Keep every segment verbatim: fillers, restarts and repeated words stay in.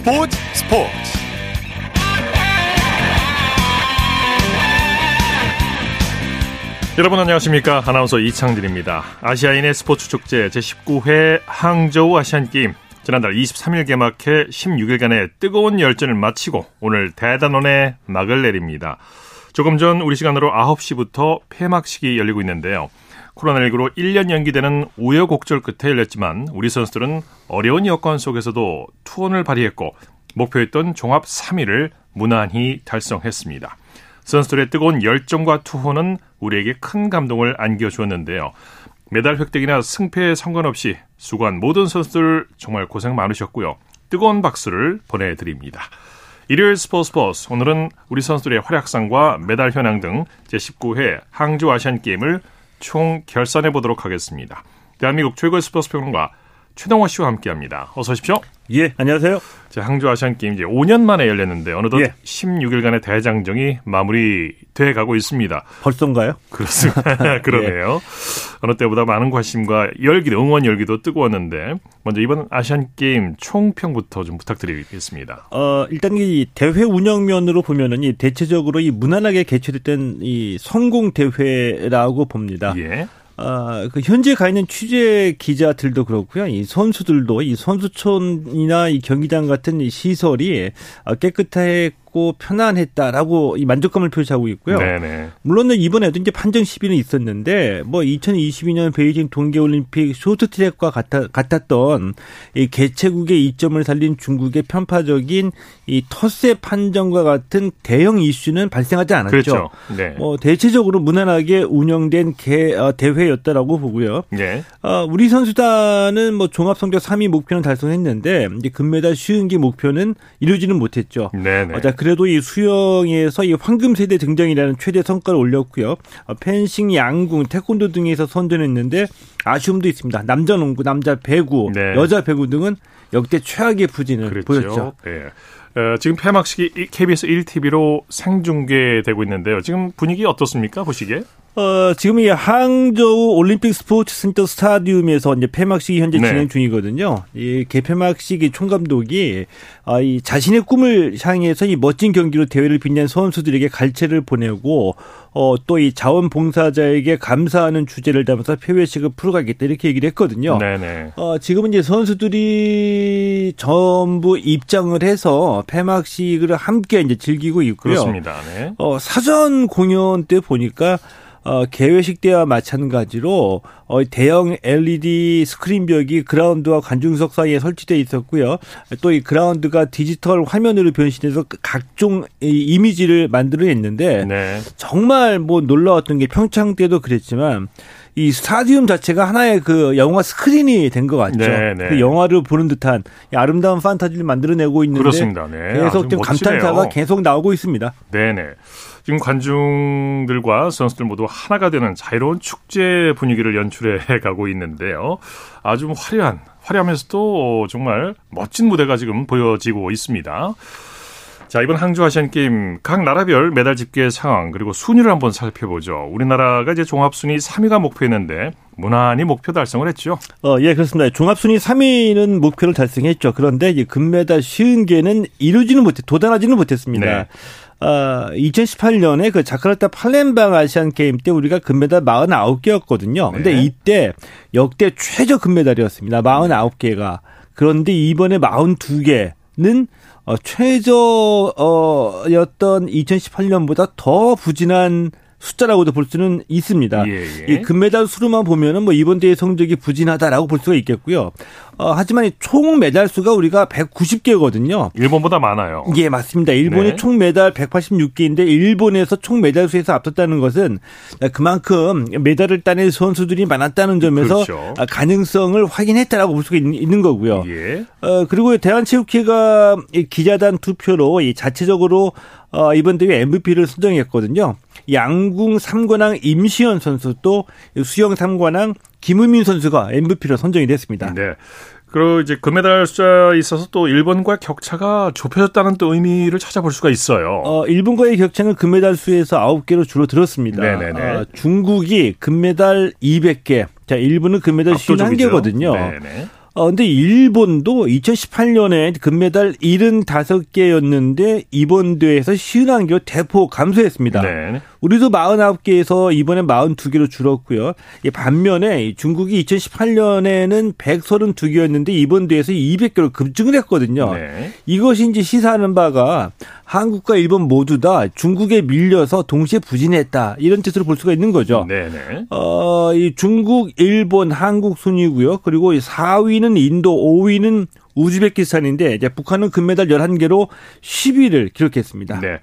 스포츠 스포츠 여러분 안녕하십니까. 아나운서 이창진입니다. 아시아인의 스포츠 축제 제십구 회 항저우 아시안게임 지난달 이십삼 일 개막해 십육 일간의 뜨거운 열전을 마치고 오늘 대단원의 막을 내립니다. 조금 전 우리 시간으로 아홉 시부터 폐막식이 열리고 있는데요. 코로나십구로 일 년 연기되는 우여곡절 끝에 열렸지만 우리 선수들은 어려운 여건 속에서도 투혼을 발휘했고 목표했던 종합 삼 위를 무난히 달성했습니다. 선수들의 뜨거운 열정과 투혼은 우리에게 큰 감동을 안겨주었는데요. 메달 획득이나 승패에 상관없이 수고한 모든 선수들 정말 고생 많으셨고요. 뜨거운 박수를 보내드립니다. 일요일 스포츠버스 오늘은 우리 선수들의 활약상과 메달 현황 등 제십구 회 항저우 아시안게임을 총 결산해보도록 하겠습니다. 대한민국 최고의 스포츠평론가 최동호 씨와 함께합니다. 어서 오십시오. 예, 안녕하세요. 자, 항저우 아시안게임 이제 오 년 만에 열렸는데 어느덧 예. 십육 일간의 대장정이 마무리돼 가고 있습니다. 벌써인가요? 그렇습니다. 그러네요. 예. 어느 때보다 많은 관심과 열기, 응원 열기도 뜨거웠는데 먼저 이번 아시안게임 총평부터 좀 부탁드리겠습니다. 어, 일단 이 대회 운영면으로 보면은 이 대체적으로 이 무난하게 개최됐던 이 성공 대회라고 봅니다. 예. 아, 그 현지에 가 있는 취재 기자들도 그렇고요. 이 선수들도 이 선수촌이나 이 경기장 같은 이 시설이 깨끗했고 편안했다라고 이 만족감을 표시하고 있고요. 네네. 물론 이번에도 이제 판정 시비는 있었는데 뭐 이천이십이 년 베이징 동계올림픽 쇼트트랙과 같아, 같았던 이 개최국의 이점을 살린 중국의 편파적인 이 텃세 판정과 같은 대형 이슈는 발생하지 않았죠. 그렇죠. 네. 뭐 대체적으로 무난하게 운영된 개, 어, 대회 였다라고 보고요. 예. 어, 우리 선수단은 뭐 종합 성적 삼 위 목표는 달성했는데 이제 금메달 쉬운 게 목표는 이루지는 못했죠. 네네. 어, 자, 그래도 이 수영에서 이 황금 세대 등장이라는 최대 성과를 올렸고요. 어, 펜싱, 양궁, 태권도 등에서 선전했는데 아쉬움도 있습니다. 남자 농구, 남자 배구, 네. 여자 배구 등은 역대 최악의 부진을 그렇죠. 보였죠. 예. 어, 지금 폐막식이 케이비에스 일 티비로 생중계되고 있는데요. 지금 분위기 어떻습니까? 보시기에? 어, 지금 이 항저우 올림픽 스포츠 센터 스타디움에서 이제 폐막식이 현재 네. 진행 중이거든요. 이 개폐막식이 총감독이 아, 이 자신의 꿈을 향해서 이 멋진 경기로 대회를 빛낸 선수들에게 갈채를 보내고 어, 또 이 자원봉사자에게 감사하는 주제를 담아서 폐회식을 풀어가겠다 이렇게 얘기를 했거든요. 네네. 어, 지금은 이제 선수들이 전부 입장을 해서 폐막식을 함께 이제 즐기고 있고요. 그렇습니다. 네. 어, 사전 공연 때 보니까 어, 개회식 때와 마찬가지로 어, 대형 엘이디 스크린벽이 그라운드와 관중석 사이에 설치되어 있었고요. 또 이 그라운드가 디지털 화면으로 변신해서 각종 이, 이미지를 만들어냈는데 네. 정말 뭐 놀라웠던 게 평창 때도 그랬지만 이 스타디움 자체가 하나의 그 영화 스크린이 된 것 같죠. 네, 네. 그 영화를 보는 듯한 아름다운 판타지를 만들어내고 있는데 그렇습니다. 네. 계속 좀 감탄사가 계속 나오고 있습니다. 네네. 지금 관중들과 선수들 모두 하나가 되는 자유로운 축제 분위기를 연출해 가고 있는데요. 아주 화려한, 화려하면서도 정말 멋진 무대가 지금 보여지고 있습니다. 자, 이번 항저우 아시안게임 각 나라별 메달 집계 상황 그리고 순위를 한번 살펴보죠. 우리나라가 이제 종합순위 삼 위가 목표였는데 무난히 목표 달성을 했죠. 어, 예, 그렇습니다. 종합순위 삼 위는 목표를 달성했죠. 그런데 이제 금메달 쉬운 개는 이루지는 못해 도달하지는 못했습니다. 네. 어, 이천십팔 년에 그 자카르타 팔렘방 아시안 게임 때 우리가 금메달 사십구 개였거든요. 근데 네. 이때 역대 최저 금메달이었습니다. 사십구 개가. 그런데 이번에 사십이 개는 어, 최저였던 이천십팔 년보다 더 부진한 숫자라고도 볼 수는 있습니다. 예, 예. 이 금메달 수로만 보면은 뭐 이번 대회 성적이 부진하다라고 볼 수가 있겠고요. 어, 하지만 이 총 메달 수가 우리가 백구십 개거든요. 일본보다 많아요. 예, 맞습니다. 일본이 네. 총 메달 백팔십육 개인데 일본에서 총 메달 수에서 앞섰다는 것은 그만큼 메달을 따낸 선수들이 많았다는 점에서 그렇죠. 가능성을 확인했다라고 볼 수가 있는 거고요. 예. 어, 그리고 대한체육회가 기자단 투표로 이 자체적으로 어, 이번 대회 엠브이피를 선정했거든요. 양궁 삼 관왕 임시현 선수 또 수영 삼 관왕 김우민 선수가 엠브이피로 선정이 됐습니다. 네. 그리고 이제 금메달 숫자에 있어서 또 일본과 격차가 좁혀졌다는 또 의미를 찾아볼 수가 있어요. 어, 일본과의 격차는 금메달 수에서 아홉 개로 줄어들었습니다. 네네네. 어, 중국이 금메달 이백 개, 자 일본은 금메달 오십일 개거든요. 네네. 그런데 어, 일본도 이천십팔 년에 금메달 칠십오 개였는데 이번 대회에서 쉰한 개 대폭 감소했습니다. 네. 우리도 사십구 개에서 이번엔 사십이 개로 줄었고요. 반면에 중국이 이천십팔 년에는 백삼십이 개였는데 이번 대회에서 이백 개로 급증을 했거든요. 네. 이것이 이제 시사하는 바가 한국과 일본 모두 다 중국에 밀려서 동시에 부진했다, 이런 뜻으로 볼 수가 있는 거죠. 네네. 어, 이 중국, 일본, 한국 순위고요. 그리고 사 위는 인도, 오 위는 우즈베키스탄인데 이제 북한은 금메달 열한 개로 십 위를 기록했습니다. 네.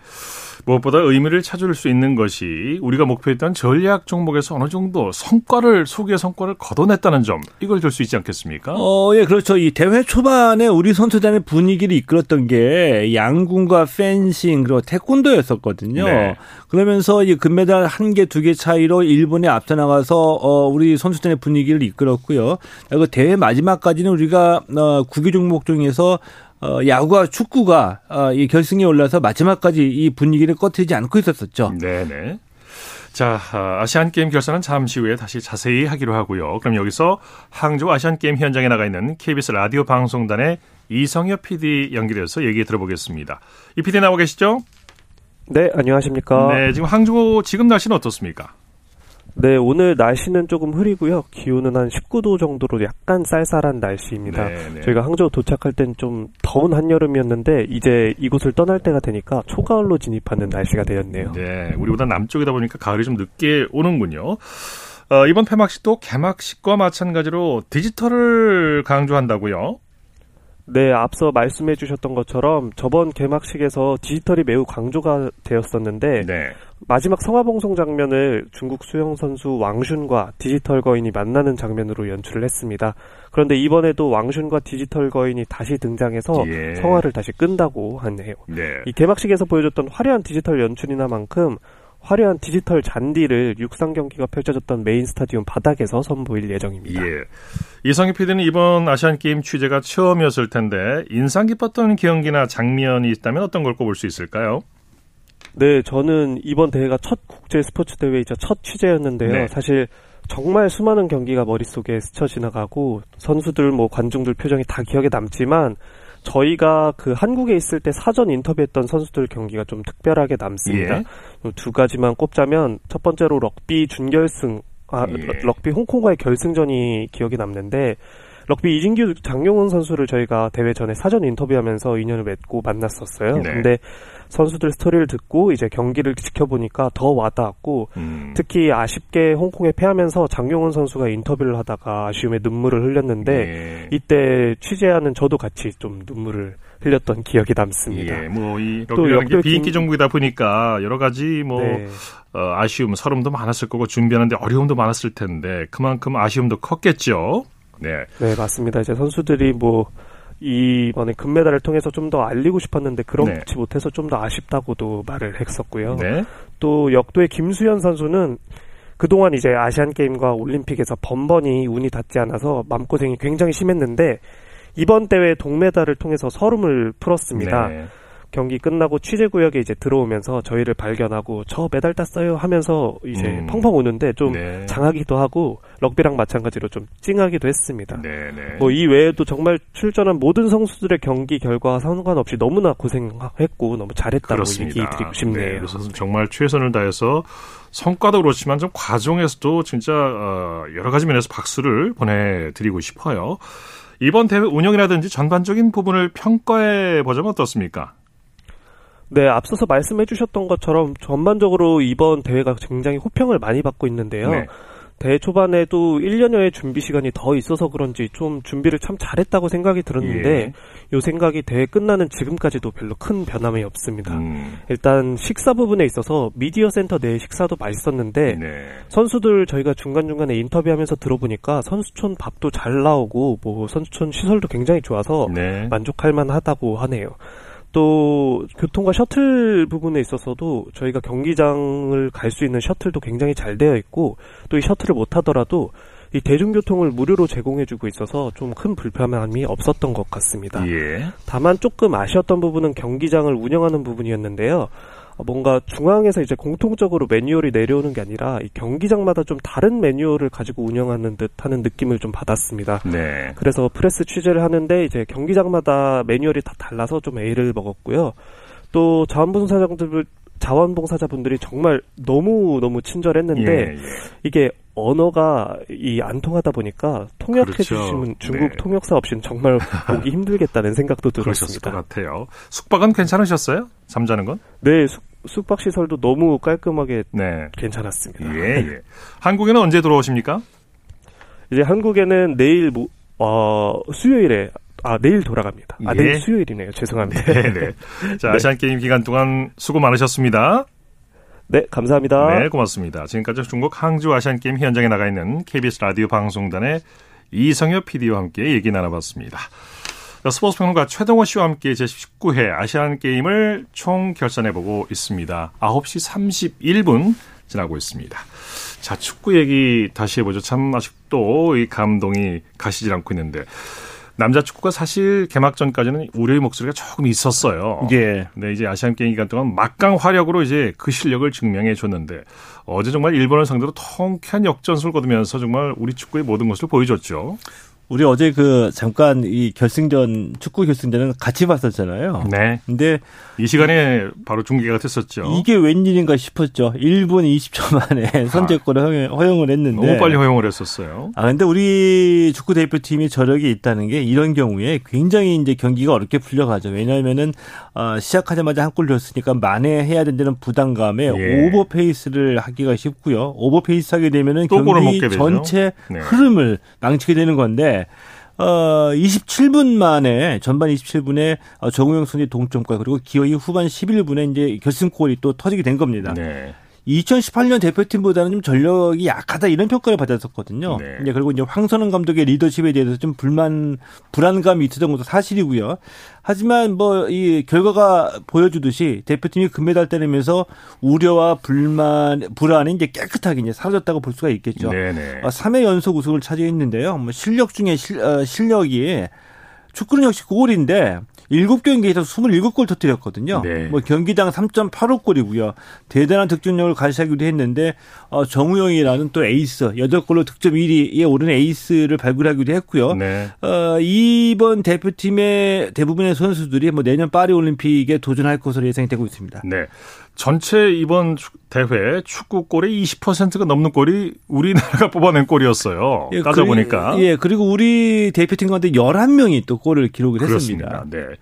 무엇보다 의미를 찾을 수 있는 것이 우리가 목표했던 전략 종목에서 어느 정도 성과를, 소기의 성과를 거둬냈다는 점, 이걸 들 수 있지 않겠습니까? 어, 예, 그렇죠. 이 대회 초반에 우리 선수단의 분위기를 이끌었던 게 양궁과 펜싱, 그리고 태권도였었거든요. 네. 그러면서 이 금메달 한 개, 두 개 차이로 일본에 앞서 나가서 어, 우리 선수단의 분위기를 이끌었고요. 그 대회 마지막까지는 우리가 어, 구기 종목 중에서 어, 야구와 축구가 어, 이 결승에 올라서 마지막까지 이 분위기를 꺼트리지 않고 있었었죠. 네네. 자, 아시안게임 결선은 잠시 후에 다시 자세히 하기로 하고요. 그럼 여기서 항저우 아시안게임 현장에 나가 있는 케이비에스 라디오 방송단의 이성엽 피디 연결해서 얘기 들어보겠습니다. 이 피디 나오고 계시죠? 네, 안녕하십니까. 네, 지금 항저우 지금 날씨는 어떻습니까? 네, 오늘 날씨는 조금 흐리고요. 기온은 한 십구 도 정도로 약간 쌀쌀한 날씨입니다. 네네. 저희가 항저우 도착할 땐 좀 더운 한여름이었는데 이제 이곳을 떠날 때가 되니까 초가을로 진입하는 날씨가 되었네요. 네, 우리보다 남쪽이다 보니까 가을이 좀 늦게 오는군요. 어, 이번 폐막식도 개막식과 마찬가지로 디지털을 강조한다고요? 네, 앞서 말씀해 주셨던 것처럼 저번 개막식에서 디지털이 매우 강조가 되었었는데 네. 마지막 성화봉송 장면을 중국 수영선수 왕슌과 디지털 거인이 만나는 장면으로 연출을 했습니다. 그런데 이번에도 왕슌과 디지털 거인이 다시 등장해서 예. 성화를 다시 끈다고 하네요. 네. 이 개막식에서 보여줬던 화려한 디지털 연출이나만큼 화려한 디지털 잔디를 육상 경기가 펼쳐졌던 메인 스타디움 바닥에서 선보일 예정입니다. 예. 이성희 피디는 이번 아시안게임 취재가 처음이었을 텐데 인상 깊었던 경기나 장면이 있다면 어떤 걸 꼽을 수 있을까요? 네, 저는 이번 대회가 첫 국제 스포츠 대회이자 첫 취재였는데요. 네. 사실 정말 수많은 경기가 머릿속에 스쳐 지나가고 선수들, 뭐 관중들 표정이 다 기억에 남지만 저희가 그 한국에 있을 때 사전 인터뷰했던 선수들 경기가 좀 특별하게 남습니다. 예. 두 가지만 꼽자면 첫 번째로 럭비 준결승, 아, 예. 럭비 홍콩과의 결승전이 기억에 남는데 럭비 이진규, 장용훈 선수를 저희가 대회 전에 사전 인터뷰하면서 인연을 맺고 만났었어요. 네. 근데 선수들 스토리를 듣고 이제 경기를 지켜보니까 더 와닿았고 음. 특히 아쉽게 홍콩에 패하면서 장용훈 선수가 인터뷰를 하다가 아쉬움에 눈물을 흘렸는데 예. 이때 취재하는 저도 같이 좀 눈물을 흘렸던 기억이 남습니다. 예, 뭐 이 럭비라는 게 비인기 종목이다 보니까 여러 가지 뭐 네. 어, 아쉬움, 서름도 많았을 거고 준비하는데 어려움도 많았을 텐데 그만큼 아쉬움도 컸겠죠. 네. 네, 맞습니다. 이제 선수들이 뭐 이번에 금메달을 통해서 좀 더 알리고 싶었는데 그렇지 네. 못해서 좀 더 아쉽다고도 말을 했었고요. 네. 또 역도의 김수현 선수는 그동안 이제 아시안게임과 올림픽에서 번번이 운이 닿지 않아서 마음고생이 굉장히 심했는데 이번 대회 동메달을 통해서 서름을 풀었습니다. 네. 경기 끝나고 취재구역에 이제 들어오면서 저희를 발견하고 저 메달 땄어요 하면서 이제 음. 펑펑 우는데 좀 네. 장하기도 하고 럭비랑 마찬가지로 좀 찡하기도 했습니다. 네, 네. 뭐 이 외에도 정말 출전한 모든 선수들의 경기 결과와 상관없이 너무나 고생했고 너무 잘했다고 그렇습니다. 얘기드리고 싶네요. 네, 그래서 정말 최선을 다해서 성과도 그렇지만 좀 과정에서도 진짜 여러 가지 면에서 박수를 보내드리고 싶어요. 이번 대회 운영이라든지 전반적인 부분을 평가해 보자면 어떻습니까? 네, 앞서서 말씀해 주셨던 것처럼 전반적으로 이번 대회가 굉장히 호평을 많이 받고 있는데요. 네. 대회 초반에도 일 년여의 준비 시간이 더 있어서 그런지 좀 준비를 참 잘했다고 생각이 들었는데 예. 이 생각이 대회 끝나는 지금까지도 별로 큰 변함이 없습니다. 음. 일단 식사 부분에 있어서 미디어 센터 내 식사도 맛있었는데 네. 선수들 저희가 중간중간에 인터뷰하면서 들어보니까 선수촌 밥도 잘 나오고 뭐 선수촌 시설도 굉장히 좋아서 네. 만족할 만하다고 하네요. 또 교통과 셔틀 부분에 있어서도 저희가 경기장을 갈 수 있는 셔틀도 굉장히 잘 되어 있고 또 이 셔틀을 못 타더라도 이 대중교통을 무료로 제공해주고 있어서 좀 큰 불편함이 없었던 것 같습니다. 예. 다만 조금 아쉬웠던 부분은 경기장을 운영하는 부분이었는데요. 뭔가 중앙에서 이제 공통적으로 매뉴얼이 내려오는 게 아니라 이 경기장마다 좀 다른 매뉴얼을 가지고 운영하는 듯하는 느낌을 좀 받았습니다. 네. 그래서 프레스 취재를 하는데 이제 경기장마다 매뉴얼이 다 달라서 좀 A를 먹었고요. 또 자원봉사자분들 자원봉사자분들이 정말 너무 너무 친절했는데 예, 예. 이게 언어가 이 안 통하다 보니까 통역해 그렇죠. 주시는 중국 네. 통역사 없이는 정말 보기 힘들겠다는 생각도 들었습니다. 그러셨을 것 같아요. 숙박은 괜찮으셨어요? 잠자는 건? 네, 숙, 숙박 시설도 너무 깔끔하게 네. 괜찮았습니다. 예, 예. 한국에는 언제 돌아오십니까? 이제 한국에는 내일 뭐, 어, 수요일에. 아, 내일 돌아갑니다. 아, 예. 내일 수요일이네요. 죄송합니다. 네네. 자, 네. 아시안게임 기간 동안 수고 많으셨습니다. 네, 감사합니다. 네, 고맙습니다. 지금까지 중국 항저우 아시안게임 현장에 나가 있는 케이비에스 라디오 방송단의 이성엽 피디와 함께 얘기 나눠봤습니다. 스포츠평론가 최동호 씨와 함께 제십구 회 아시안게임을 총 결산해보고 있습니다. 아홉 시 삼십일 분 지나고 있습니다. 자, 축구 얘기 다시 해보죠. 참 아직도 이 감동이 가시질 않고 있는데 남자 축구가 사실 개막전까지는 우려의 목소리가 조금 있었어요. 예. 근데 이제 아시안게임 기간 동안 막강 화력으로 이제 그 실력을 증명해 줬는데 어제 정말 일본을 상대로 통쾌한 역전승을 거두면서 정말 우리 축구의 모든 것을 보여줬죠. 우리 어제 그 잠깐 이 결승전 축구 결승전은 같이 봤었잖아요. 네. 근데 이 시간에 바로 중계가 됐었죠. 이게 웬일인가 싶었죠. 일 분 이십 초 만에 선제골을 아, 허용을 했는데 너무 빨리 허용을 했었어요. 아 근데 우리 축구 대표팀이 저력이 있다는 게 이런 경우에 굉장히 이제 경기가 어렵게 풀려가죠. 왜냐하면은 어, 시작하자마자 한 골 넣었으니까 만회해야 된다는 부담감에 예. 오버페이스를 하기가 쉽고요. 오버페이스하게 되면은 경기 전체 네. 흐름을 망치게 되는 건데. 어, 이십칠 분 만에 전반 이십칠 분에 정우영 선수의 동점골 그리고 기어이 후반 십일 분에 이제 결승골이 또 터지게 된 겁니다. 네. 이천십팔 년 대표팀보다는 좀 전력이 약하다 이런 평가를 받았었거든요. 네. 이제 그리고 이제 황선홍 감독의 리더십에 대해서 좀 불만 불안감이 있었던 것도 사실이고요. 하지만 뭐 이 결과가 보여주듯이 대표팀이 금메달 따내면서 우려와 불만 불안이 이제 깨끗하게 이제 사라졌다고 볼 수가 있겠죠. 네네. 삼 회 연속 우승을 차지했는데요. 뭐 실력 중에 실, 어, 실력이 축구는 역시 골인데 일곱 경기에서 이십칠 골 터뜨렸거든요. 네. 뭐 경기당 삼 점 팔오 골이고요. 대단한 득점력을 과시하기도 했는데 어, 정우영이라는 또 에이스, 여덟 골로 득점 일 위에 오른 에이스를 발굴하기도 했고요. 네. 어, 이번 대표팀의 대부분의 선수들이 뭐 내년 파리올림픽에 도전할 것으로 예상이 되고 있습니다. 네. 전체 이번 대회 축구골의 이십 퍼센트가 넘는 골이 우리나라가 뽑아낸 골이었어요. 예, 따져보니까. 예, 그리고 우리 대표팀 가운데 열한 명이 또 골을 기록을 그렇습니다. 했습니다. 네.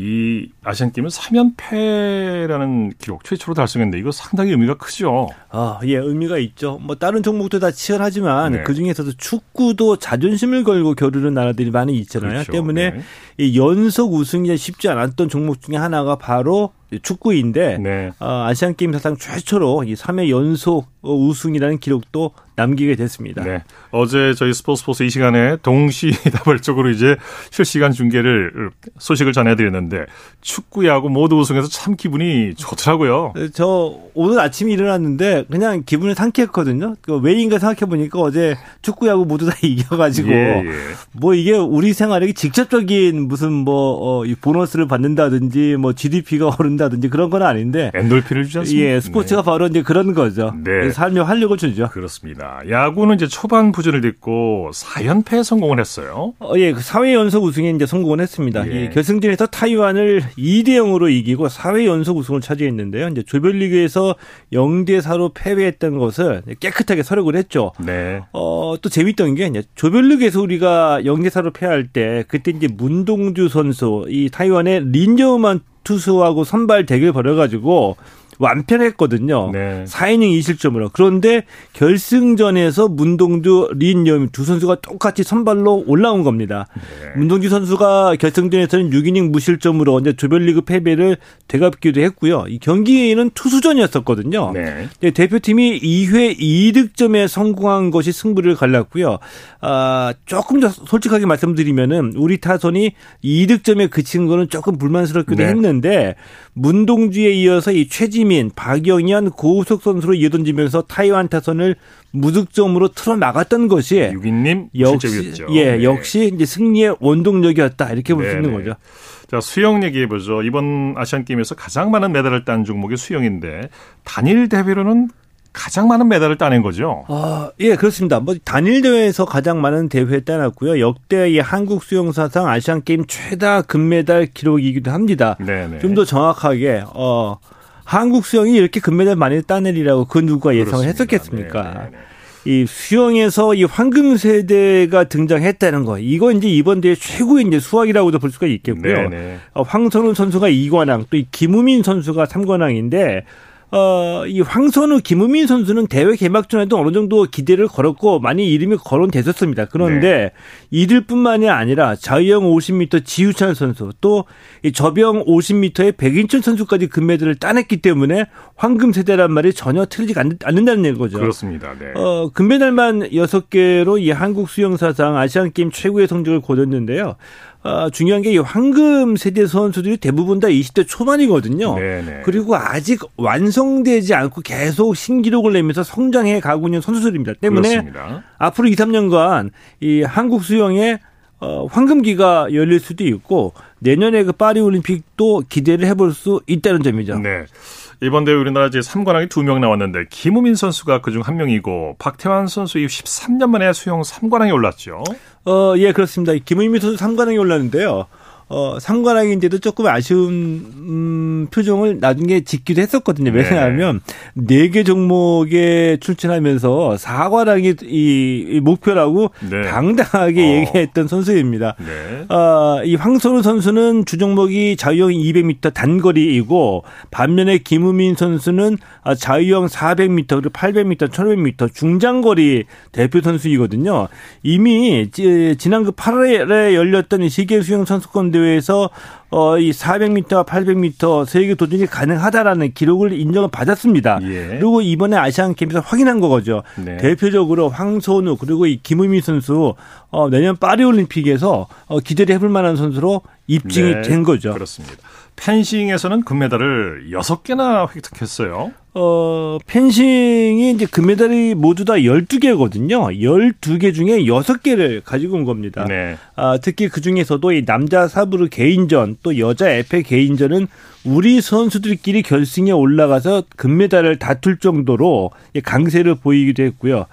이 아시안게임은 삼 연패라는 기록 최초로 달성했는데 이거 상당히 의미가 크죠. 아, 예, 의미가 있죠. 뭐 다른 종목도 다 치열하지만 네. 그중에서도 축구도 자존심을 걸고 겨루는 나라들이 많이 있잖아요. 그렇죠. 때문에 네. 이 연속 우승이 쉽지 않았던 종목 중에 하나가 바로 축구인데 네. 어, 아시안게임 사상 최초로 이 삼 회 연속 우승이라는 기록도 남기게 됐습니다. 네. 어제 저희 스포츠포스 이 시간에 동시다발적으로 이제 실시간 중계를 소식을 전해드렸는데 축구, 야구 모두 우승해서 참 기분이 좋더라고요. 저 오늘 아침에 일어났는데 그냥 기분이 상쾌했거든요. 왜인가 생각해보니까 어제 축구, 야구 모두 다 이겨가지고 예, 예. 뭐 이게 우리 생활에 직접적인 무슨 뭐 어, 보너스를 받는다든지 뭐 지디피가 오른 다든지 그런 건 아닌데 엔돌핀을 주지 않습니까? 예, 스포츠가 네. 바로 이제 그런 거죠. 네. 삶의 활력을 주죠. 그렇습니다. 야구는 이제 초반 부진을 딛고 사 연패에 성공을 했어요. 어, 예, 그 사 회 연속 우승에 이제 성공을 했습니다. 예. 이 결승전에서 타이완을 이 대 영으로 이기고 사 회 연속 우승을 차지했는데요. 이제 조별리그에서 영 대 사로 패배했던 것을 깨끗하게 서력을 했죠. 네. 어, 또 재밌던 게 이제 조별리그에서 우리가 영 대 사로 패할 때 그때 이제 문동주 선수 이 타이완의 린저우만 투수하고 선발 대결 벌여가지고 완편했거든요. 네. 사 이닝 이 실점으로. 그런데 결승전에서 문동주, 린여민 두 선수가 똑같이 선발로 올라온 겁니다. 네. 문동주 선수가 결승전에서는 육 이닝 무실점으로 이제 조별리그 패배를 되갚기도 했고요. 이 경기에는 투수전이었었거든요. 네. 대표팀이 이 회 이 득점에 성공한 것이 승부를 갈랐고요. 아, 조금 더 솔직하게 말씀드리면은 우리 타선이 이 득점에 그친 거는 조금 불만스럽기도 네. 했는데 문동주에 이어서 이 최지민 박영현, 고우석 선수로 이어던지면서 타이완 타선을 무득점으로 틀어막았던 것이 육 인님 역시 실점이었죠. 예, 네. 역시 이제 승리의 원동력이었다 이렇게 볼 수 있는 거죠. 자, 수영 얘기해보죠. 이번 아시안게임에서 가장 많은 메달을 딴 종목이 수영인데 단일 대회로는 가장 많은 메달을 따낸 거죠? 아, 예, 그렇습니다. 뭐 단일 대회에서 가장 많은 대회에 따놨고요. 역대 이 한국 수영 사상 아시안 게임 최다 금메달 기록이기도 합니다. 좀 더 정확하게 어, 한국 수영이 이렇게 금메달 많이 따내리라고 그 누가 예상을 했었겠습니까? 네네네. 이 수영에서 이 황금 세대가 등장했다는 거. 이건 이제 이번 대회 최고의 이제 수확이라고도 볼 수가 있겠고요. 어, 황선우 선수가 이 관왕, 또 이 김우민 선수가 삼 관왕인데. 어, 이 황선우, 김우민 선수는 대회 개막 전에도 어느 정도 기대를 걸었고 많이 이름이 거론됐었습니다. 그런데 네. 이들뿐만이 아니라 자유형 오십 미터 지우찬 선수 또 이 접영 오십 미터의 백인천 선수까지 금메달을 따냈기 때문에 황금 세대란 말이 전혀 틀리지 않, 않는다는 거죠. 그렇습니다. 네. 어, 금메달만 여섯 개로 이 한국 수영 사상 아시안 게임 최고의 성적을 거뒀는데요. 어, 중요한 게 이 황금 세대 선수들이 대부분 다 이십 대 초반이거든요. 네네. 그리고 아직 완성되지 않고 계속 신기록을 내면서 성장해 가고 있는 선수들입니다. 때문에 그렇습니다. 앞으로 이, 삼 년간 이 한국 수영의 어, 황금기가 열릴 수도 있고 내년에 그 파리올림픽도 기대를 해볼 수 있다는 점이죠. 네. 이번 대회 우리나라 이제 삼 관왕이 두 명 나왔는데 김우민 선수가 그중 한 명이고 박태환 선수 이후 십삼 년 만에 수영 삼 관왕에 올랐죠. 어, 예, 그렇습니다. 김우민 선수 삼 관왕에 올랐는데요. 어, 삼 관왕인데도 조금 아쉬운 음, 표정을 나중에 짓기도 했었거든요. 왜냐하면 네 개 종목에 출전하면서 사 관왕이 이, 이 목표라고 네. 당당하게 어. 얘기했던 선수입니다. 네. 어, 이 황선우 선수는 주종목이 자유형 이백 미터 단거리이고 반면에 김우민 선수는 자유형 사백 미터 그리고 팔백 미터, 천오백 미터 중장거리 대표 선수이거든요. 이미 지난 그 팔월에 열렸던 세계 수영 선수권 대회에서 어, 이 사백 미터와 팔백 미터 세계 도전이 가능하다라는 기록을 인정을 받았습니다. 예. 그리고 이번에 아시안 게임에서 확인한 거죠. 네. 대표적으로 황선우 그리고 이 김우민 선수 어, 내년 파리올림픽에서 어, 기대를 해볼 만한 선수로 입증이 네. 된 거죠. 그렇습니다. 펜싱에서는 금메달을 여섯 개나 획득했어요. 어, 펜싱이 이제 금메달이 모두 다 열두 개거든요. 열두 개 중에 여섯 개를 가지고 온 겁니다. 네. 아, 특히 그 중에서도 이 남자 사브르 개인전 또 여자 에페 개인전은 우리 선수들끼리 결승에 올라가서 금메달을 다툴 정도로 강세를 보이기도 했고요.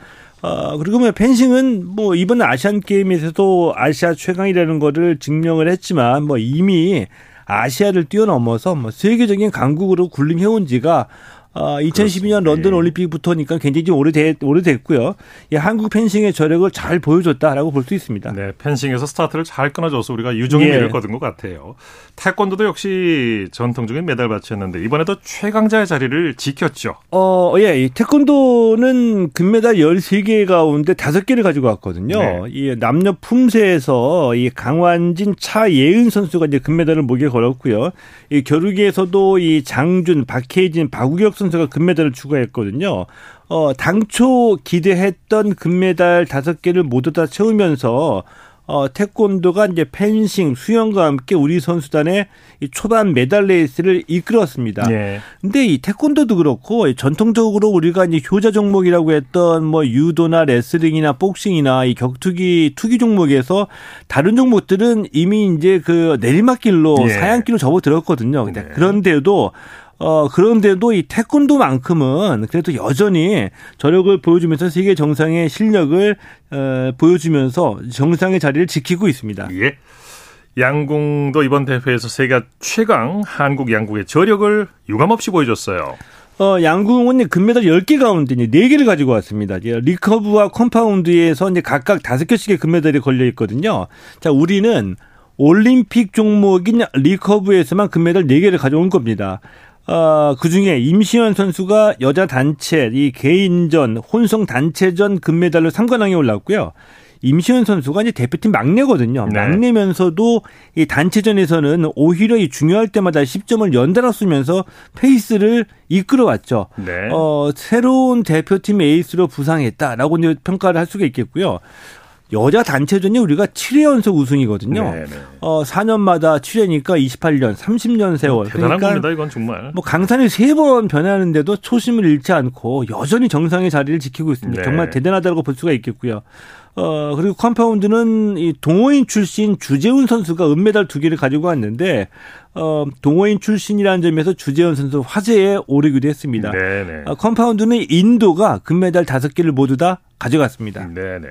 어, 그리고 뭐 펜싱은 뭐 이번 아시안 게임에서도 아시아 최강이라는 거를 증명을 했지만 뭐 이미 아시아를 뛰어넘어서 뭐 세계적인 강국으로 군림해온 지가 어, 이천십이 년 그렇습니다. 런던 올림픽부터니까 굉장히 오래되, 오래됐고요. 예, 한국 펜싱의 저력을 잘 보여줬다라고 볼 수 있습니다. 네, 펜싱에서 스타트를 잘 끊어줘서 우리가 유종의 미를 예. 거둔 것 같아요. 태권도도 역시 전통적인 메달 받치였는데 이번에도 최강자의 자리를 지켰죠. 어, 예, 태권도는 금메달 열세 개 가운데 다섯 개를 가지고 왔거든요. 네. 이 남녀 품새에서 이 강완진, 차예은 선수가 이제 금메달을 목에 걸었고요. 이 겨루기에서도 이 장준, 박혜진, 박우혁 선수가 금메달을 추가했거든요. 어, 당초 기대했던 금메달 다섯 개를 모두 다 채우면서 어, 태권도가 이제 펜싱, 수영과 함께 우리 선수단의 이 초반 메달 레이스를 이끌었습니다. 예. 근데 이 태권도도 그렇고 전통적으로 우리가 이제 효자 종목이라고 했던 뭐 유도나 레슬링이나 복싱이나 이 격투기 투기 종목에서 다른 종목들은 이미 이제 그 내리막길로 예. 사양길로 접어들었거든요. 네. 그런데도 어, 그런데도 이 태권도만큼은 그래도 여전히 저력을 보여주면서 세계 정상의 실력을 어, 보여주면서 정상의 자리를 지키고 있습니다. 예. 양궁도 이번 대회에서 세계 최강 한국 양궁의 저력을 유감없이 보여줬어요. 어, 양궁은 금메달 열 개 가운데 네 개를 가지고 왔습니다. 리커브와 컴파운드에서 이제 각각 다섯 개씩의 금메달이 걸려 있거든요. 자, 우리는 올림픽 종목인 리커브에서만 금메달 네 개를 가져온 겁니다. 어, 그 중에 임시현 선수가 여자 단체, 이 개인전, 혼성 단체전 금메달로 삼 관왕에 올랐고요. 임시현 선수가 이제 대표팀 막내거든요. 네. 막내면서도 이 단체전에서는 오히려 이 중요할 때마다 십 점을 연달아 쏘면서 페이스를 이끌어왔죠. 네. 어, 새로운 대표팀 에이스로 부상했다라고 이제 평가를 할 수가 있겠고요. 여자 단체전이 우리가 칠 회 연속 우승이거든요. 네, 네. 어, 사 년마다 칠 회니까 이십팔 년, 삼십 년 세월. 대단한 그러니까 겁니다. 이건 정말. 뭐 강산이 세 번 변하는데도 초심을 잃지 않고 여전히 정상의 자리를 지키고 있습니다. 네. 정말 대단하다고 볼 수가 있겠고요. 어, 그리고 컴파운드는 이 동호인 출신 주재훈 선수가 은메달 두 개를 가지고 왔는데, 어, 동호인 출신이라는 점에서 주재훈 선수 화제에 오르기도 했습니다. 네네. 어, 컴파운드는 인도가 금메달 다섯 개를 모두 다 가져갔습니다. 네네.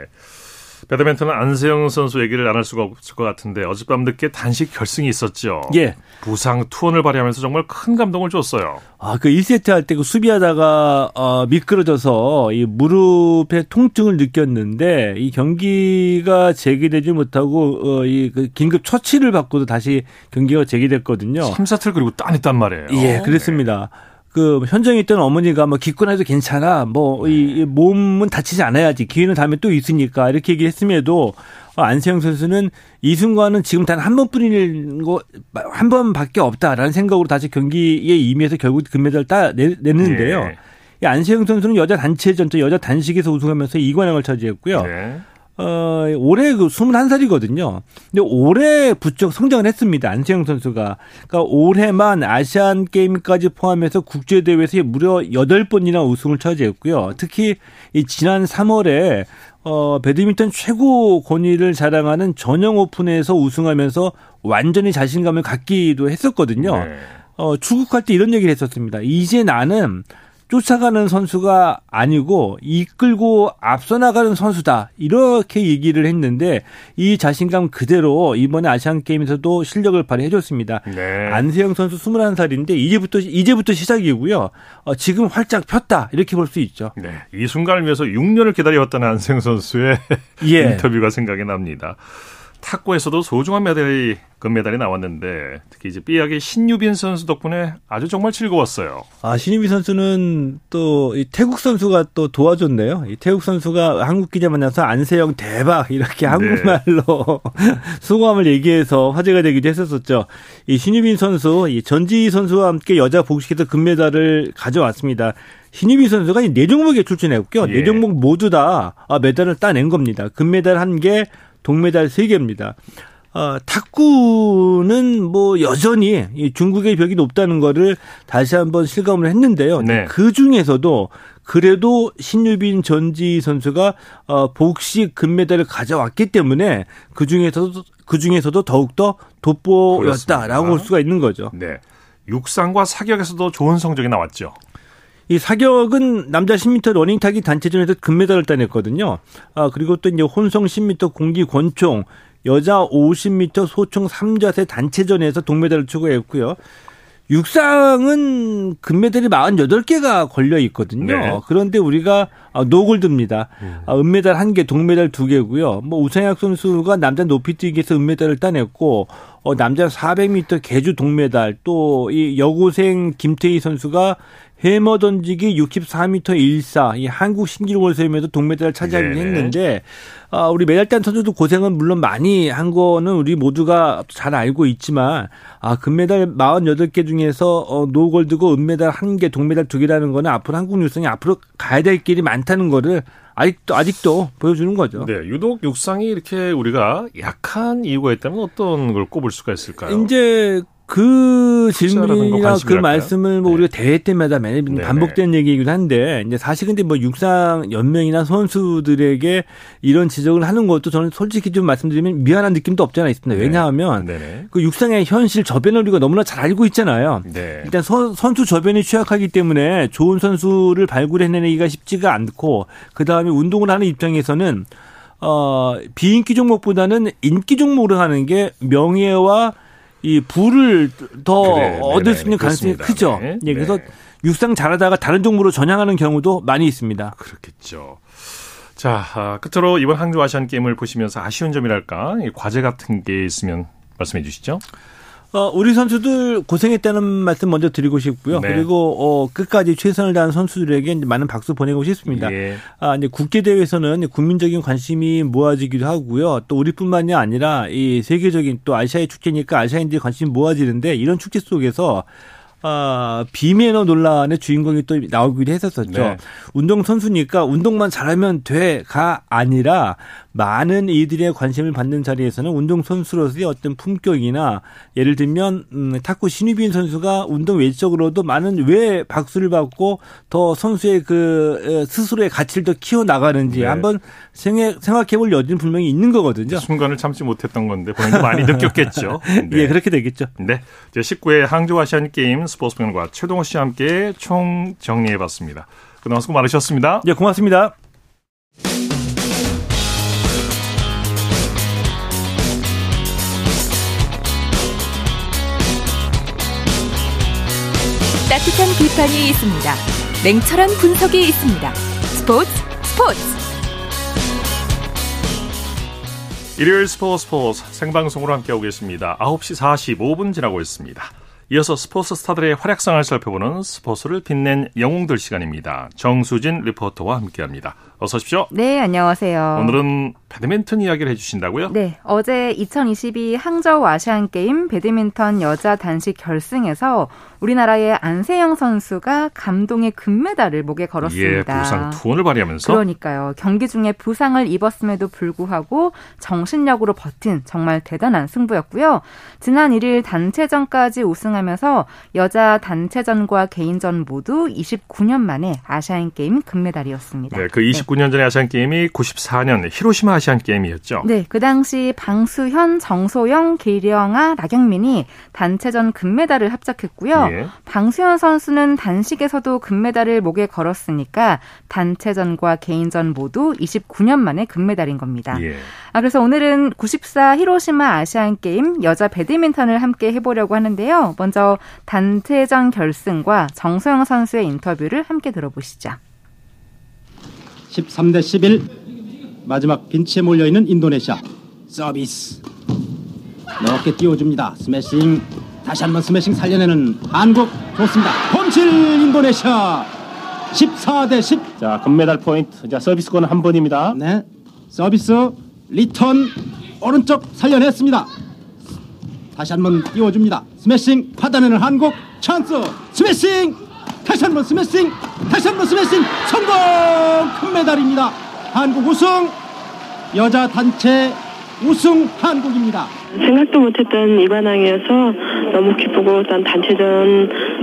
배드민턴은 안세영 선수 얘기를 안 할 수가 없을 것 같은데 어젯밤 늦게 단식 결승이 있었죠. 예. 부상 투혼을 발휘하면서 정말 큰 감동을 줬어요. 아, 그 일 세트 할 때 그 수비하다가 어, 미끄러져서 이 무릎에 통증을 느꼈는데 이 경기가 재개되지 못하고 어, 이 그 긴급 처치를 받고도 다시 경기가 재개됐거든요. 삼 세트를 그리고 따냈단 말이에요. 예, 그랬습니다. 네. 그 현장에 있던 어머니가 뭐 기권해도 괜찮아, 뭐 이 몸은 다치지 않아야지, 기회는 다음에 또 있으니까 이렇게 얘기했음에도 안세영 선수는 이 순간은 지금 단 한 번뿐인 거, 한 번밖에 없다라는 생각으로 다시 경기에 임해서 결국 금메달을 따냈는데요. 네. 이 안세영 선수는 여자 단체전, 여자 단식에서 우승하면서 이 관왕을 차지했고요. 네. 어, 올해 그 스물한 살이거든요. 근데 올해 부쩍 성장을 했습니다. 안세영 선수가. 그러니까 올해만 아시안 게임까지 포함해서 국제 대회에서 무려 여덟 번이나 우승을 차지했고요. 특히 이 지난 삼월에 어, 배드민턴 최고 권위를 자랑하는 전영 오픈에서 우승하면서 완전히 자신감을 갖기도 했었거든요. 네. 어, 출국할 때 이런 얘기를 했었습니다. 이제 나는 쫓아가는 선수가 아니고 이끌고 앞서 나가는 선수다, 이렇게 얘기를 했는데 이 자신감 그대로 이번에 아시안게임에서도 실력을 발휘해줬습니다. 네. 안세영 선수 스물한 살인데 이제부터, 이제부터 시작이고요. 어, 지금 활짝 폈다, 이렇게 볼 수 있죠. 네. 이 순간을 위해서 육 년을 기다려왔다는 안세영 선수의 예. 인터뷰가 생각이 납니다. 탁구에서도 소중한 메달이, 금메달이 나왔는데 특히 이제 B학의 신유빈 선수 덕분에 아주 정말 즐거웠어요. 아, 신유빈 선수는 또 이 태국 선수가 또 도와줬네요. 이 태국 선수가 한국 기자 만나서 안세영 대박, 이렇게 한국말로 네. 소감을 얘기해서 화제가 되기도 했었었죠. 이 신유빈 선수, 이 전지희 선수와 함께 여자 복식에서 금메달을 가져왔습니다. 신유빈 선수가 네 종목에 출전했고요. 예. 네 종목 모두 다 메달을 따낸 겁니다. 금메달 한 개, 동메달 세 개입니다. 어, 탁구는 뭐 여전히 이 중국의 벽이 높다는 거를 다시 한번 실감을 했는데요. 네. 그 중에서도 그래도 신유빈, 전지희 선수가 어, 복식 금메달을 가져왔기 때문에 그 중에서도 그 중에서도 더욱더 돋보였다라고 볼 수가 있는 거죠. 네. 육상과 사격에서도 좋은 성적이 나왔죠. 이 사격은 남자 십 미터 러닝타기 단체전에서 금메달을 따냈거든요. 아, 그리고 또 이제 혼성 십 미터 공기 권총, 여자 오십 미터 소총 삼 자세 단체전에서 동메달을 추가했고요. 육상은 금메달이 사십팔 개가 걸려 있거든요. 네. 그런데 우리가 노골드입니다. 음. 은메달 한 개, 동메달 두 개고요. 뭐 우상혁 선수가 남자 높이뛰기에서 은메달을 따냈고, 어, 남자 사백 미터 개주 동메달, 또 이 여고생 김태희 선수가 해머 던지기 육십사 미터 십사, 이 한국 신기록을 세우면서 동메달을 차지하긴 했는데, 아, 우리 메달단 선수도 고생은 물론 많이 한 거는 우리 모두가 잘 알고 있지만, 아, 금메달 사십팔 개 중에서 어, 노골드고 은메달 한 개, 동메달 두 개라는 거는 앞으로 한국 육상이 앞으로 가야 될 길이 많다는 거를 아직도, 아직도 보여주는 거죠. 네, 유독 육상이 이렇게 우리가 약한 이유가 있다면 어떤 걸 꼽을 수가 있을까요? 이제 그 질문이나 그 말씀을 뭐 네. 우리가 대회 때마다 매일 반복된 얘기이긴 한데, 이제 사실 근데 뭐 육상 연맹이나 선수들에게 이런 지적을 하는 것도 저는 솔직히 좀 말씀드리면 미안한 느낌도 없지 않아 있습니다. 왜냐하면 네. 그 육상의 현실 저변을 우리가 너무나 잘 알고 있잖아요. 네. 일단 서, 선수 저변이 취약하기 때문에 좋은 선수를 발굴해내기가 쉽지가 않고, 그 다음에 운동을 하는 입장에서는 어, 비인기 종목보다는 인기 종목으로 하는 게 명예와 이 부를 더 그래, 얻을 네네, 수 있는 가능성이 그렇습니다. 크죠. 네, 예, 그래서 네. 육상 잘하다가 다른 종목으로 전향하는 경우도 많이 있습니다. 그렇겠죠. 자, 아, 끝으로 이번 항저우 아시안 게임을 보시면서 아쉬운 점이랄까, 이 과제 같은 게 있으면 말씀해 주시죠. 어, 우리 선수들 고생했다는 말씀 먼저 드리고 싶고요. 네. 그리고 어, 끝까지 최선을 다한 선수들에게 이제 많은 박수 보내고 싶습니다. 예. 아, 이제 국제 대회에서는 국민적인 관심이 모아지기도 하고요. 또 우리뿐만이 아니라 이 세계적인 또 아시아의 축제니까 아시아인들이 관심이 모아지는데, 이런 축제 속에서 아, 비매너 논란의 주인공이 또 나오기도 했었었죠. 네. 운동 선수니까 운동만 잘하면 돼가 아니라 많은 이들의 관심을 받는 자리에서는 운동선수로서의 어떤 품격이나 예를 들면 음, 탁구 신유빈 선수가 운동 외적으로도 많은 왜 박수를 받고 더 선수의 그 스스로의 가치를 더 키워나가는지 네. 한번 생각해 볼 여지는 분명히 있는 거거든요. 순간을 참지 못했던 건데 본인도 많이 느꼈겠죠. 네. 예, 그렇게 되겠죠. 네, 제십구 회 항저우 아시안게임 스포츠평론가 최동호 씨와 함께 총 정리해봤습니다. 그동안 수고 많으셨습니다. 예, 고맙습니다. 따뜻한 비판이 있습니다. 냉철한 분석이 있습니다. 스포츠 스포츠 일요일 스포츠 스포츠 생방송으로 함께하고 계십니다. 아홉 시 사십오 분 지나고 있습니다. 이어서 스포츠 스타들의 활약상을 살펴보는 스포츠를 빛낸 영웅들 시간입니다. 정수진 리포터와 함께합니다. 어서 오십시오. 네, 안녕하세요. 오늘은 배드민턴 이야기를 해주신다고요? 네, 어제 이천이십이 항저우 아시안게임 배드민턴 여자 단식 결승에서 우리나라의 안세영 선수가 감동의 금메달을 목에 걸었습니다. 예, 부상 투혼을 발휘하면서. 그러니까요. 경기 중에 부상을 입었음에도 불구하고 정신력으로 버틴 정말 대단한 승부였고요. 지난 일 일 단체전까지 우승하면서 여자 단체전과 개인전 모두 이십구 년 만에 아시안게임 금메달이었습니다. 네, 그 이십구 년 전의 아시안게임이 구십사 년 히로시마 아시안게임이었죠. 네, 그 당시 방수현, 정소영, 길영아, 나경민이 단체전 금메달을 합작했고요. 예. 방수현 선수는 단식에서도 금메달을 목에 걸었으니까 단체전과 개인전 모두 이십구 년 만에 금메달인 겁니다. 예. 아, 그래서 오늘은 구십사 히로시마 아시안게임 여자 배드민턴을 함께 해보려고 하는데요. 먼저 단체전 결승과 정소영 선수의 인터뷰를 함께 들어보시죠. 십삼 대 십일 마지막 빈치에 몰려있는 인도네시아 서비스 넓게 띄워줍니다. 스매싱 다시 한번 스매싱 살려내는 한국 좋습니다. 홈칠 인도네시아 십사 대 십. 자, 금메달 포인트. 자, 서비스권은 한 번입니다. 네, 서비스 리턴 오른쪽 살려냈습니다. 다시 한번 띄워줍니다. 스매싱 받아내는 한국 찬스 스매싱 다시 한번 스매싱, 다시 한번 스매싱 성공! 금메달입니다. 한국 우승, 여자 단체 우승 한국입니다. 생각도 못했던 이관왕이어서 너무 기쁘고 난 단체전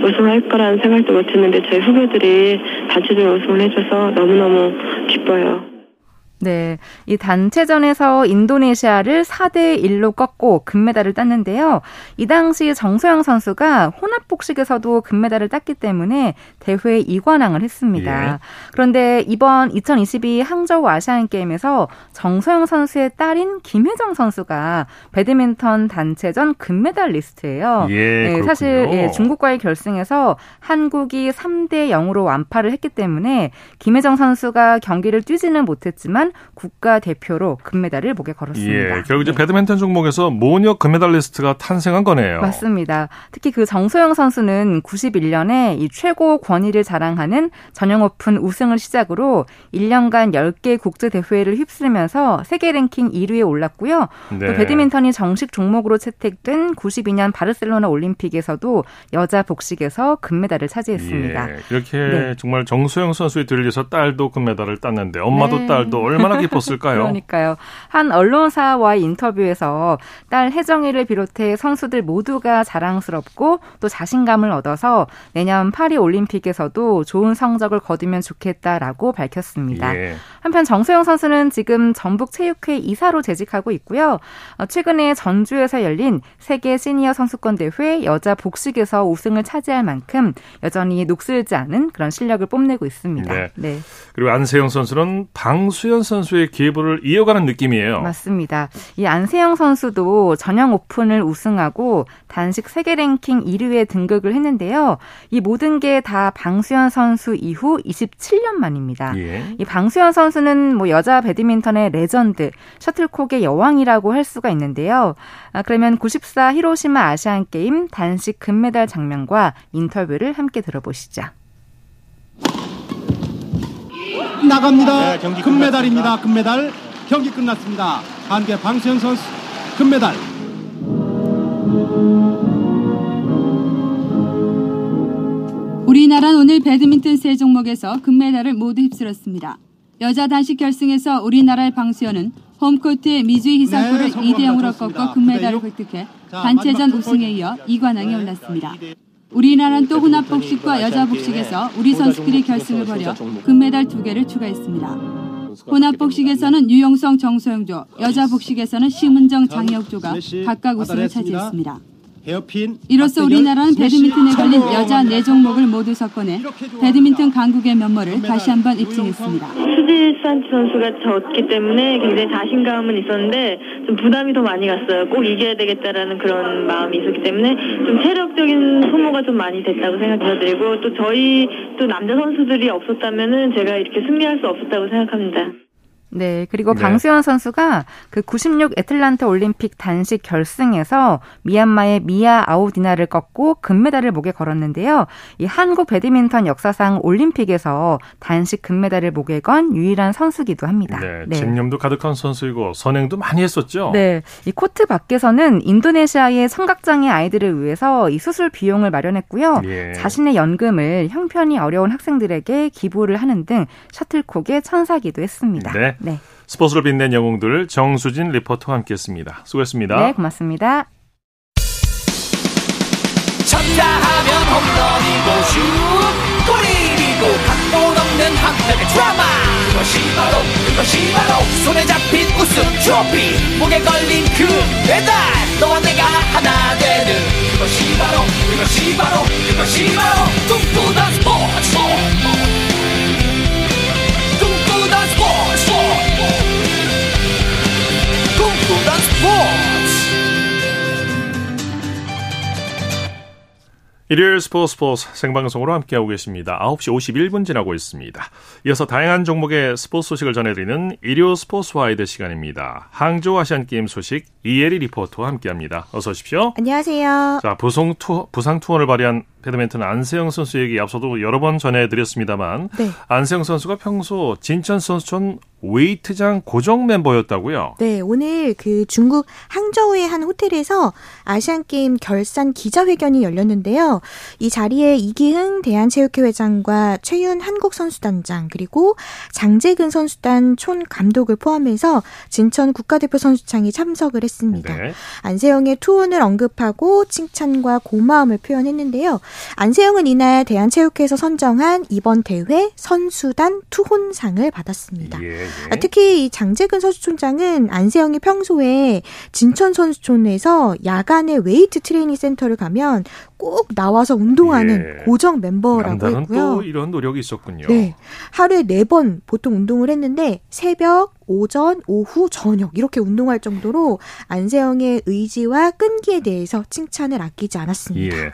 우승을 할 거라는 생각도 못했는데 제 후배들이 단체전 우승을 해줘서 너무너무 기뻐요. 네, 이 단체전에서 인도네시아를 사 대 일로 꺾고 금메달을 땄는데요. 이 당시 정소영 선수가 혼합복식에서도 금메달을 땄기 때문에 대회 이관왕을 했습니다. 예. 그런데 이번 이천이십이 항저우 아시안게임에서 정소영 선수의 딸인 김혜정 선수가 배드민턴 단체전 금메달 리스트예요. 예, 네, 사실 예, 중국과의 결승에서 한국이 삼 대 영으로 완파를 했기 때문에 김혜정 선수가 경기를 뛰지는 못했지만 국가대표로 금메달을 목에 걸었습니다. 예, 결국 이제 네. 배드민턴 종목에서 모녀 금메달리스트가 탄생한 거네요. 맞습니다. 특히 그 정소영 선수는 구십일 년에 이 최고 권위를 자랑하는 전영 오픈 우승을 시작으로 일 년간 열 개 국제대회를 휩쓸면서 세계 랭킹 일 위에 올랐고요. 네. 또 배드민턴이 정식 종목으로 채택된 구십이 년 바르셀로나 올림픽에서도 여자 복식에서 금메달을 차지했습니다. 예, 이렇게 네. 정말 정소영 선수의 뒤를 이어서 딸도 금메달을 땄는데 엄마도 네. 딸도 얼마나 기뻤을까요? 그러니까요. 한 언론사와의 인터뷰에서 딸 혜정이를 비롯해 선수들 모두가 자랑스럽고 또 자신감을 얻어서 내년 파리올림픽에서도 좋은 성적을 거두면 좋겠다라고 밝혔습니다. 예. 한편 정소영 선수는 지금 전북체육회 이사로 재직하고 있고요. 최근에 전주에서 열린 세계 시니어 선수권 대회 여자 복식에서 우승을 차지할 만큼 여전히 녹슬지 않은 그런 실력을 뽐내고 있습니다. 네. 네. 그리고 안세영 선수는 방수현 선수의 기회를 이어가는 느낌이에요. 맞습니다. 이 안세영 선수도 전영 오픈을 우승하고 단식 세계 랭킹 일 위에 등극을 했는데요. 이 모든 게 다 방수현 선수 이후 이십칠 년 만입니다. 예. 이 방수현 선수는 뭐 여자 배드민턴의 레전드, 셔틀콕의 여왕이라고 할 수가 있는데요. 아, 그러면 구십사 히로시마 아시안 게임 단식 금메달 장면과 인터뷰를 함께 들어보시죠. 나갑니다. 네, 경기 금메달입니다. 금메달. 경기 끝났습니다. 한계 방수현 선수 금메달. 우리나라는 오늘 배드민턴 세 종목에서 금메달을 모두 휩쓸었습니다. 여자 단식 결승에서 우리나라의 방수현은 홈코트의 미주의 희상코를 네, 이 대 영으로 꺾어 금메달을 획득해 단체전 우승에 이어 이관왕에 올랐습니다. 우리나라는 또 혼합복식과 여자복식에서 우리 선수끼리 결승을 벌여 금메달 두 개를 추가했습니다. 혼합복식에서는 유영성, 정소영조, 여자복식에서는 심은정, 장혁조가 각각 우승을 차지했습니다. 이로써 우리나라는 배드민턴에 걸린 여자 네 종목을 모두 석권해 배드민턴 강국의 면모를 다시 한번 입증했습니다. 수지산 선수가 졌기 때문에 굉장히 자신감은 있었는데 좀 부담이 더 많이 갔어요. 꼭 이겨야 되겠다라는 그런 마음이 있었기 때문에 좀 체력적인 소모가 좀 많이 됐다고 생각이 들고 또 저희 또 남자 선수들이 없었다면은 제가 이렇게 승리할 수 없었다고 생각합니다. 네, 그리고 네. 방수현 선수가 그 구십육 애틀랜타 올림픽 단식 결승에서 미얀마의 미야 아우디나를 꺾고 금메달을 목에 걸었는데요. 이 한국 배드민턴 역사상 올림픽에서 단식 금메달을 목에 건 유일한 선수기도 합니다. 네, 네. 집념도 가득한 선수이고 선행도 많이 했었죠. 네, 이 코트 밖에서는 인도네시아의 청각장애 아이들을 위해서 이 수술 비용을 마련했고요. 예. 자신의 연금을 형편이 어려운 학생들에게 기부를 하는 등 셔틀콕의 천사기도 했습니다. 네. 네. 스포츠로 빛낸 영웅들 정수진 리포터와 함께했습니다. 수고했습니다. 네, 고맙습니다. 쳤다 하면 홈런이고 슛 골이고 각본 없는 한편의 드라마 그것이 바로 그것이 바로 손에 잡힌 우승 트로피 목에 걸린 그 배달 너와 내가 하나 되는 그것이 바로 그것이 바로 그것이 바로 꿈꾸던 스포츠 일요일 스포츠 스포츠 생방송으로 함께하고 계십니다. 아홉 시 오십일 분 지나고 있습니다. 이어서 다양한 종목의 스포츠 소식을 전해드리는 일요 스포츠 와이드 시간입니다. 항저우 아시안게임 소식 이혜리 리포터와 함께합니다. 어서 오십시오. 안녕하세요. 자, 부상 투, 부상 투혼을 발휘한 배드민턴 안세영 선수 얘기 앞서도 여러 번 전해드렸습니다만 네. 안세영 선수가 평소 진천 선수촌 웨이트장 고정 멤버였다고요? 네, 오늘 그 중국 항저우의 한 호텔에서 아시안게임 결산 기자회견이 열렸는데요. 이 자리에 이기흥 대한체육회 회장과 최윤 한국선수단장 그리고 장재근 선수단 촌 감독을 포함해서 진천 국가대표 선수창이 참석을 했습니다. 네. 안세영의 투혼을 언급하고 칭찬과 고마움을 표현했는데요. 안세영은 이날 대한체육회에서 선정한 이번 대회 선수단 투혼상을 받았습니다. 예. 특히 이 장재근 선수촌장은 안세영이 평소에 진천 선수촌에서 야간에 웨이트 트레이닝 센터를 가면 꼭 나와서 운동하는 예. 고정 멤버라고 했고요. 또 이런 노력이 있었군요. 네, 하루에 네 번 보통 운동을 했는데 새벽, 오전, 오후, 저녁 이렇게 운동할 정도로 안세영의 의지와 끈기에 대해서 칭찬을 아끼지 않았습니다. 예.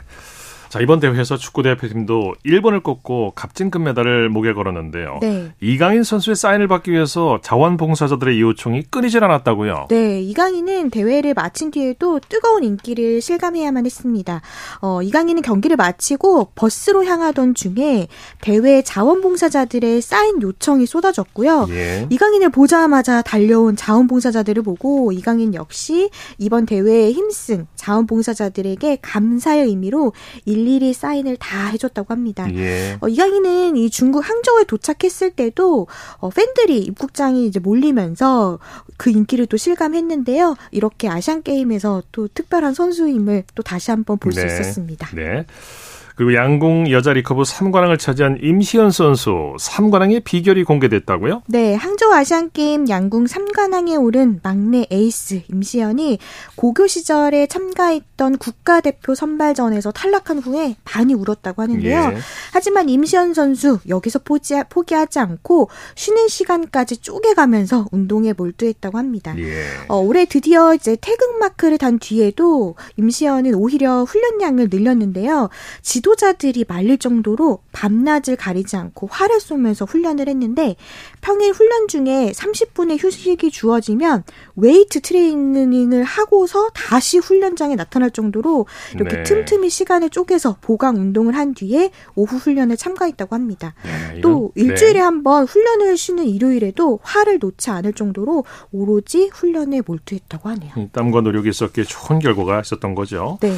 자, 이번 대회에서 축구대표팀도 일본을 꺾고 값진 금메달을 목에 걸었는데요. 네. 이강인 선수의 사인을 받기 위해서 자원봉사자들의 요청이 끊이질 않았다고요? 네. 이강인은 대회를 마친 뒤에도 뜨거운 인기를 실감해야만 했습니다. 어, 이강인은 경기를 마치고 버스로 향하던 중에 대회 자원봉사자들의 사인 요청이 쏟아졌고요. 예. 이강인을 보자마자 달려온 자원봉사자들을 보고 이강인 역시 이번 대회에 힘쓴 자원봉사자들에게 감사의 의미로 일일이 사인을 다 해줬다고 합니다. 예. 어, 이강인은 이 중국 항저우에 도착했을 때도 어, 팬들이 입국장이 이제 몰리면서 그 인기를 또 실감했는데요. 이렇게 아시안 게임에서 또 특별한 선수임을 또 다시 한번 볼 수 네. 있었습니다. 네. 그리고 양궁 여자 리커브 삼관왕을 차지한 임시현 선수 삼관왕의 비결이 공개됐다고요? 네. 항저우 아시안게임 양궁 삼관왕에 오른 막내 에이스 임시현이 고교 시절에 참가했던 국가대표 선발전에서 탈락한 후에 많이 울었다고 하는데요. 예. 하지만 임시현 선수 여기서 포지, 포기하지 않고 쉬는 시간까지 쪼개가면서 운동에 몰두했다고 합니다. 예. 어, 올해 드디어 이제 태극마크를 단 뒤에도 임시현은 오히려 훈련량을 늘렸는데요. 지도 지도자들이 말릴 정도로 밤낮을 가리지 않고 활을 쏘면서 훈련을 했는데 평일 훈련 중에 삼십 분의 휴식이 주어지면 웨이트 트레이닝을 하고서 다시 훈련장에 나타날 정도로 이렇게 네. 틈틈이 시간을 쪼개서 보강 운동을 한 뒤에 오후 훈련에 참가했다고 합니다. 네, 또 일주일에 네. 한번 훈련을 쉬는 일요일에도 활을 놓지 않을 정도로 오로지 훈련에 몰두했다고 하네요. 땀과 노력이 있었기에 좋은 결과가 있었던 거죠. 네.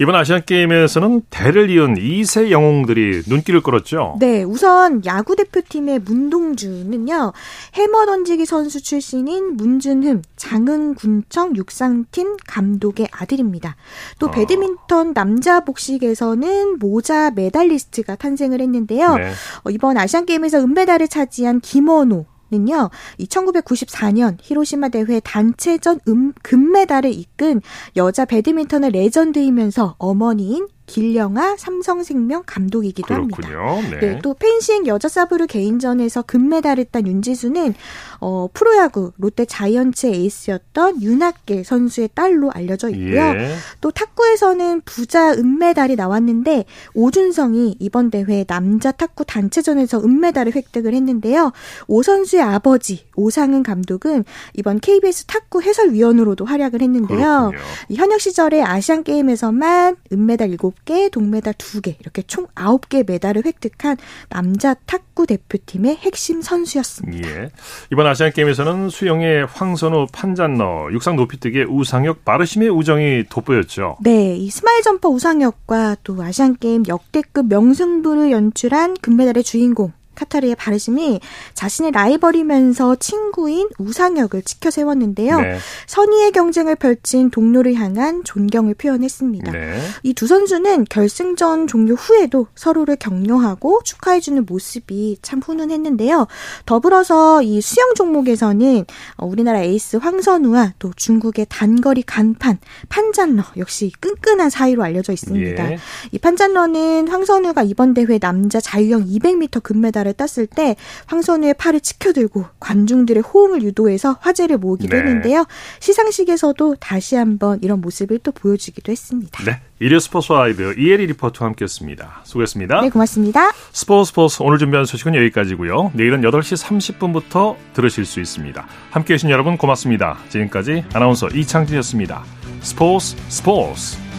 이번 아시안게임에서는 대를 이은 이 세 영웅들이 눈길을 끌었죠. 네, 우선 야구대표팀의 문동주는요. 해머 던지기 선수 출신인 문준흠 장흥군청 육상팀 감독의 아들입니다. 또 배드민턴 남자 복식에서는 모자 메달리스트가 탄생을 했는데요. 네. 이번 아시안게임에서 은메달을 차지한 김원호. 는요. 천구백구십사 년 히로시마 대회 단체전 음, 금메달을 이끈 여자 배드민턴의 레전드이면서 어머니인 길영아 삼성생명 감독이기도 그렇군요. 합니다. 네. 네, 또 펜싱 여자 사브르 개인전에서 금메달을 딴 윤지수는 어, 프로야구 롯데 자이언츠의 에이스였던 윤학계 선수의 딸로 알려져 있고요. 예. 또 탁구에서는 부자 은메달이 나왔는데 오준성이 이번 대회 남자 탁구 단체전에서 은메달을 획득을 했는데요. 오 선수의 아버지 오상은 감독은 이번 케이비에스 탁구 해설위원으로도 활약을 했는데요. 현역 시절에 아시안게임에서만 은메달 일곱 개 동메달 두 개 이렇게 총 아홉 개 메달을 획득한 남자 탁구 대표팀의 핵심 선수였습니다. 예. 이번 아시안게임에서는 수영의 황선우, 판잔러, 육상 높이뛰기의 우상혁, 마르심의 우정이 돋보였죠. 네. 이 스마일 점퍼 우상혁과 또 아시안게임 역대급 명승부를 연출한 금메달의 주인공 카타르의 바르심이 자신의 라이벌이면서 친구인 우상혁을 치켜세웠는데요. 네. 선의의 경쟁을 펼친 동료를 향한 존경을 표현했습니다. 네. 이 두 선수는 결승전 종료 후에도 서로를 격려하고 축하해주는 모습이 참 훈훈했는데요. 더불어서 이 수영 종목에서는 우리나라 에이스 황선우와 또 중국의 단거리 간판 판잔러 역시 끈끈한 사이로 알려져 있습니다. 예. 이 판잔러는 황선우가 이번 대회 남자 자유형 이백 미터 금메달을 땄을 때 황선우의 팔을 치켜들고 관중들의 호응을 유도해서 화제를 모으기도 네. 했는데요. 시상식에서도 다시 한번 이런 모습을 또 보여주기도 했습니다. 네, 일요 스포츠 라이브 이혜리 리포터와 함께했습니다. 수고했습니다. 네, 고맙습니다. 스포츠 스포츠 오늘 준비한 소식은 여기까지고요. 내일은 여덟 시 삼십 분부터 들으실 수 있습니다. 함께해 주신 여러분 고맙습니다. 지금까지 아나운서 이창진이었습니다. 스포츠 스포츠.